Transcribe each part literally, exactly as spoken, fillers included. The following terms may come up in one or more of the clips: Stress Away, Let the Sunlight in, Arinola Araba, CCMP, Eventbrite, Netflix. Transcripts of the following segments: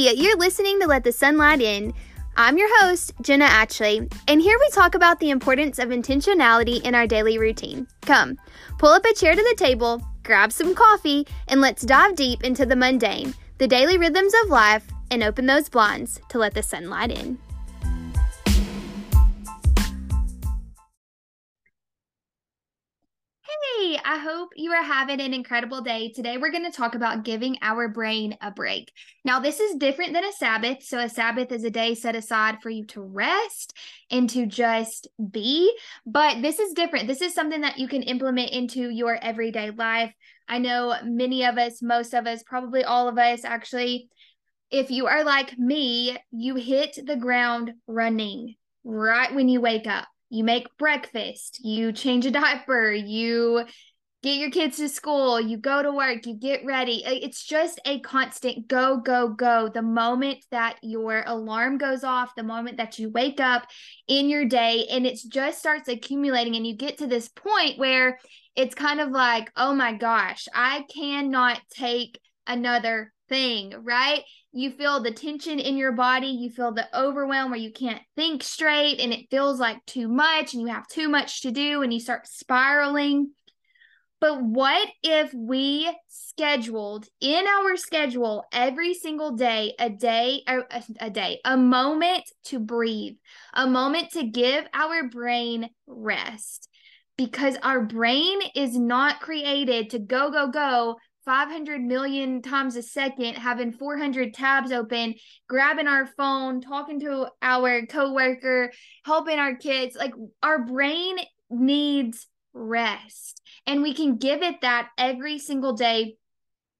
Hey, you're listening to Let the Sunlight In. I'm your host, Jenna Atchley, and here we talk about the importance of intentionality in our daily routine. Come, pull up a chair to the table, grab some coffee, and let's dive deep into the mundane, the daily rhythms of life, and open those blinds to let the sunlight in. Hey, I hope you are having an incredible day. Today, we're going to talk about giving our brain a break. Now, this is different than a Sabbath. So a Sabbath is a day set aside for you to rest and to just be. But this is different. This is something that you can implement into your everyday life. I know many of us, most of us, probably all of us actually, if you are like me, you hit the ground running right when you wake up. You make breakfast, you change a diaper, you get your kids to school, you go to work, you get ready. It's just a constant go, go, go. The moment that your alarm goes off, the moment that you wake up in your day, and it just starts accumulating, and you get to this point where it's kind of like, oh my gosh, I cannot take another thing, right? You feel the tension in your body. You feel the overwhelm where you can't think straight and it feels like too much and you have too much to do and you start spiraling. But what if we scheduled in our schedule every single day, a day, a, a day, a moment to breathe, a moment to give our brain rest, because our brain is not created to go, go, go five hundred million times a second, having four hundred tabs open, grabbing our phone, talking to our coworker, helping our kids. Like, our brain needs rest, and we can give it that every single day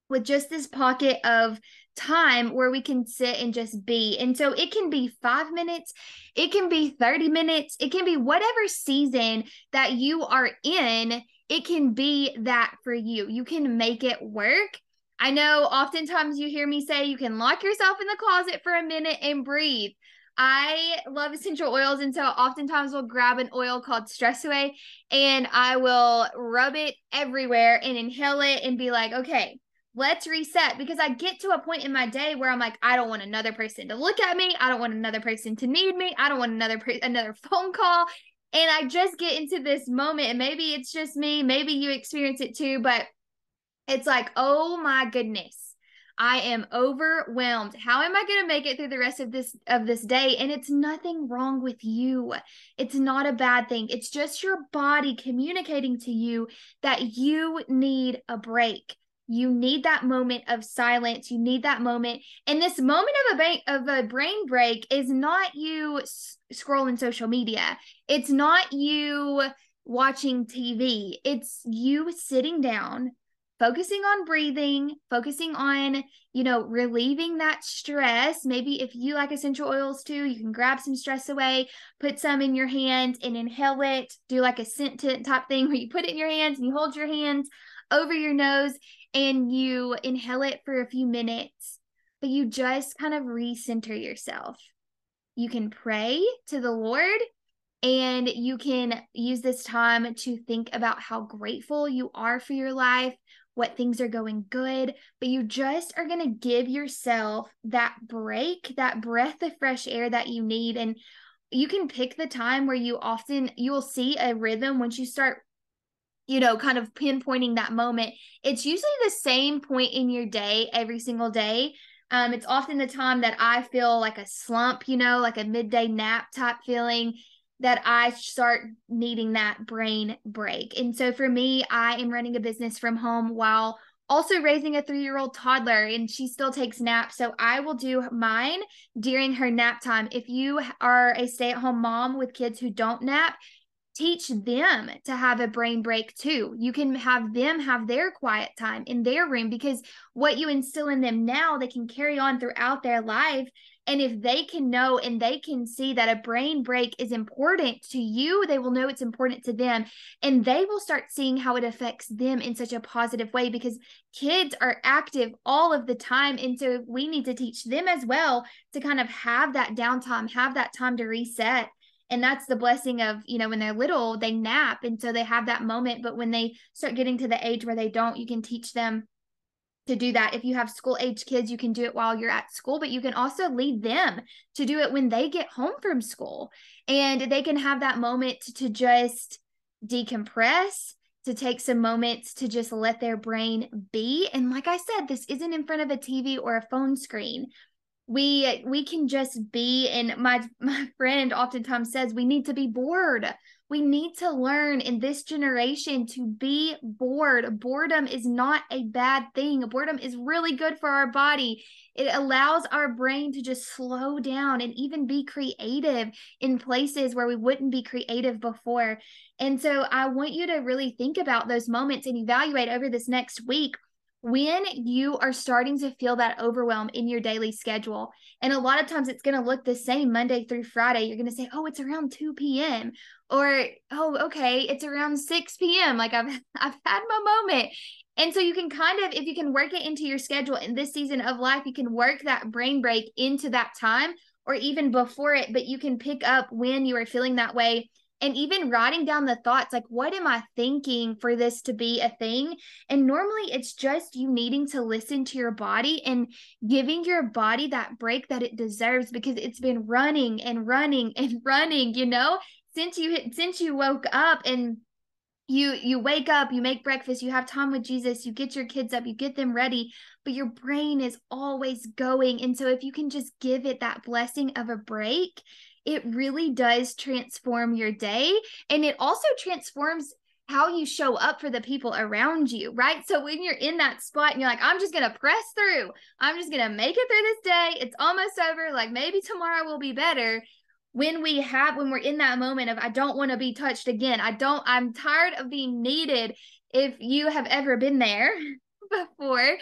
with just this pocket of time where we can sit and just be. And so it can be five minutes, it can be thirty minutes, it can be whatever season that you are in. It can be that for you. You can make it work. I know oftentimes you hear me say you can lock yourself in the closet for a minute and breathe. I love essential oils, and so oftentimes we'll grab an oil called Stress Away, and I will rub it everywhere and inhale it and be like, okay, let's reset, because I get to a point in my day where I'm like, I don't want another person to look at me. I don't want another person to need me. I don't want another pre- another phone call. And I just get into this moment, and maybe it's just me, maybe you experience it too, but it's like, oh my goodness, I am overwhelmed. How am I going to make it through the rest of this of this day? And it's nothing wrong with you. It's not a bad thing. It's just your body communicating to you that you need a break. You need that moment of silence. You need that moment. And this moment of a ba- of a brain break is not you s- scrolling social media. It's not you watching T V. It's you sitting down, focusing on breathing, focusing on, you know, relieving that stress. Maybe if you like essential oils too, you can grab some Stress Away, put some in your hand and inhale it. Do like a scent tent type thing where you put it in your hands and you hold your hands over your nose and you inhale it for a few minutes, but you just kind of recenter yourself. You can pray to the Lord, and you can use this time to think about how grateful you are for your life, what things are going good, but you just are going to give yourself that break, that breath of fresh air that you need. And you can pick the time where you often, you will see a rhythm once you start, you know, kind of pinpointing that moment. It's usually the same point in your day every single day. Um, it's often the time that I feel like a slump, you know, like a midday nap type feeling, that I start needing that brain break. And so for me, I am running a business from home while also raising a three-year-old toddler, and she still takes naps. So I will do mine during her nap time. If you are a stay-at-home mom with kids who don't nap, teach them to have a brain break too. You can have them have their quiet time in their room, because what you instill in them now, they can carry on throughout their life. And if they can know and they can see that a brain break is important to you, they will know it's important to them, and they will start seeing how it affects them in such a positive way, because kids are active all of the time. And so we need to teach them as well to kind of have that downtime, have that time to reset. And that's the blessing of, you know, when they're little, they nap. And so they have that moment. But when they start getting to the age where they don't, you can teach them to do that. If you have school age kids, you can do it while you're at school, but you can also lead them to do it when they get home from school, and they can have that moment to just decompress, to take some moments to just let their brain be. And like I said, this isn't in front of a T V or a phone screen. We, we can just be, and my, my friend oftentimes says, we need to be bored. We need to learn in this generation to be bored. Boredom is not a bad thing. Boredom is really good for our body. It allows our brain to just slow down and even be creative in places where we wouldn't be creative before. And so I want you to really think about those moments and evaluate over this next week when you are starting to feel that overwhelm in your daily schedule. And a lot of times it's going to look the same Monday through Friday. You're going to say, oh, it's around two p.m. or, oh, okay, it's around six p.m. Like I've, I've had my moment. And so you can kind of, if you can work it into your schedule in this season of life, you can work that brain break into that time or even before it, but you can pick up when you are feeling that way. And even writing down the thoughts, like, what am I thinking for this to be a thing? And normally it's just you needing to listen to your body and giving your body that break that it deserves, because it's been running and running and running, you know, since you, since you woke up. And you, you wake up, you make breakfast, you have time with Jesus, you get your kids up, you get them ready, but your brain is always going. And so if you can just give it that blessing of a break, it really does transform your day, and it also transforms how you show up for the people around you, right? So when you're in that spot and you're like, I'm just going to press through, I'm just going to make it through this day, it's almost over, like maybe tomorrow will be better. When we have, when we're in that moment of, I don't want to be touched again, I don't, I'm tired of being needed. If you have ever been there before,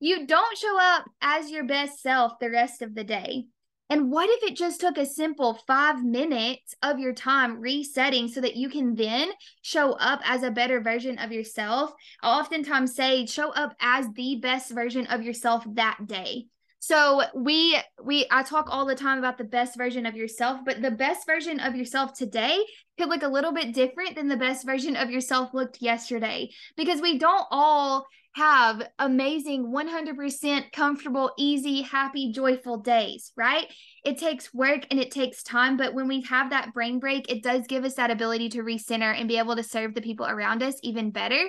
you don't show up as your best self the rest of the day. And what if it just took a simple five minutes of your time resetting so that you can then show up as a better version of yourself? I oftentimes say, show up as the best version of yourself that day. So we, we, I talk all the time about the best version of yourself, but the best version of yourself today could look a little bit different than the best version of yourself looked yesterday, because we don't all have amazing, one hundred percent comfortable, easy, happy, joyful days, right? It takes work and it takes time, but when we have that brain break, it does give us that ability to recenter and be able to serve the people around us even better.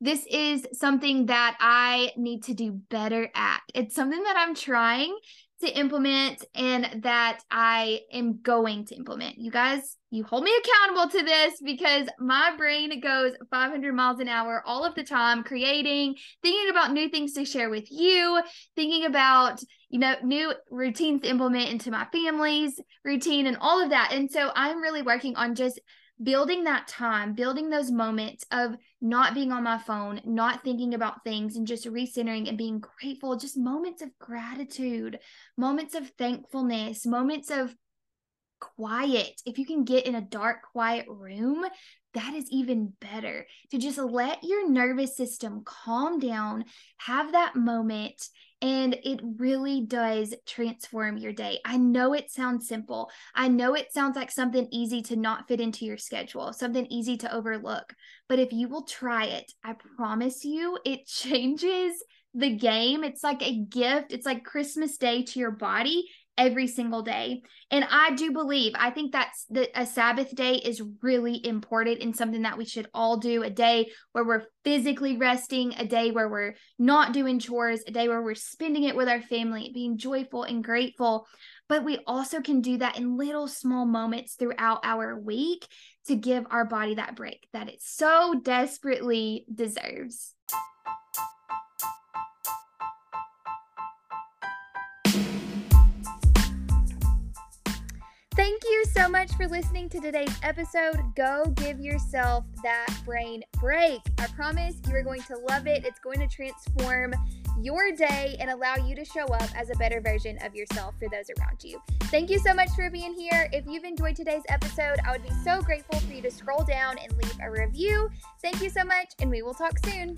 This is something that I need to do better at. It's something that I'm trying to implement and that I am going to implement. You guys, you hold me accountable to this, because my brain goes five hundred miles an hour all of the time, creating, thinking about new things to share with you, thinking about, you know, new routines to implement into my family's routine and all of that. And so I'm really working on just building that time, building those moments of not being on my phone, not thinking about things, and just recentering and being grateful, just moments of gratitude, moments of thankfulness, moments of quiet. If you can get in a dark, quiet room, that is even better, to just let your nervous system calm down, have that moment. And it really does transform your day. I know it sounds simple. I know it sounds like something easy to not fit into your schedule, something easy to overlook. But if you will try it, I promise you, it changes the game. It's like a gift. It's like Christmas Day to your body every single day. And I do believe, I think that's the, a Sabbath day is really important and something that we should all do, a day where we're physically resting, a day where we're not doing chores, a day where we're spending it with our family, being joyful and grateful. But we also can do that in little small moments throughout our week to give our body that break that it so desperately deserves. Thank you so much for listening to today's episode. Go give yourself that brain break. I promise you are going to love it. It's going to transform your day and allow you to show up as a better version of yourself for those around you. Thank you so much for being here. If you've enjoyed today's episode, I would be so grateful for you to scroll down and leave a review. Thank you so much, and we will talk soon.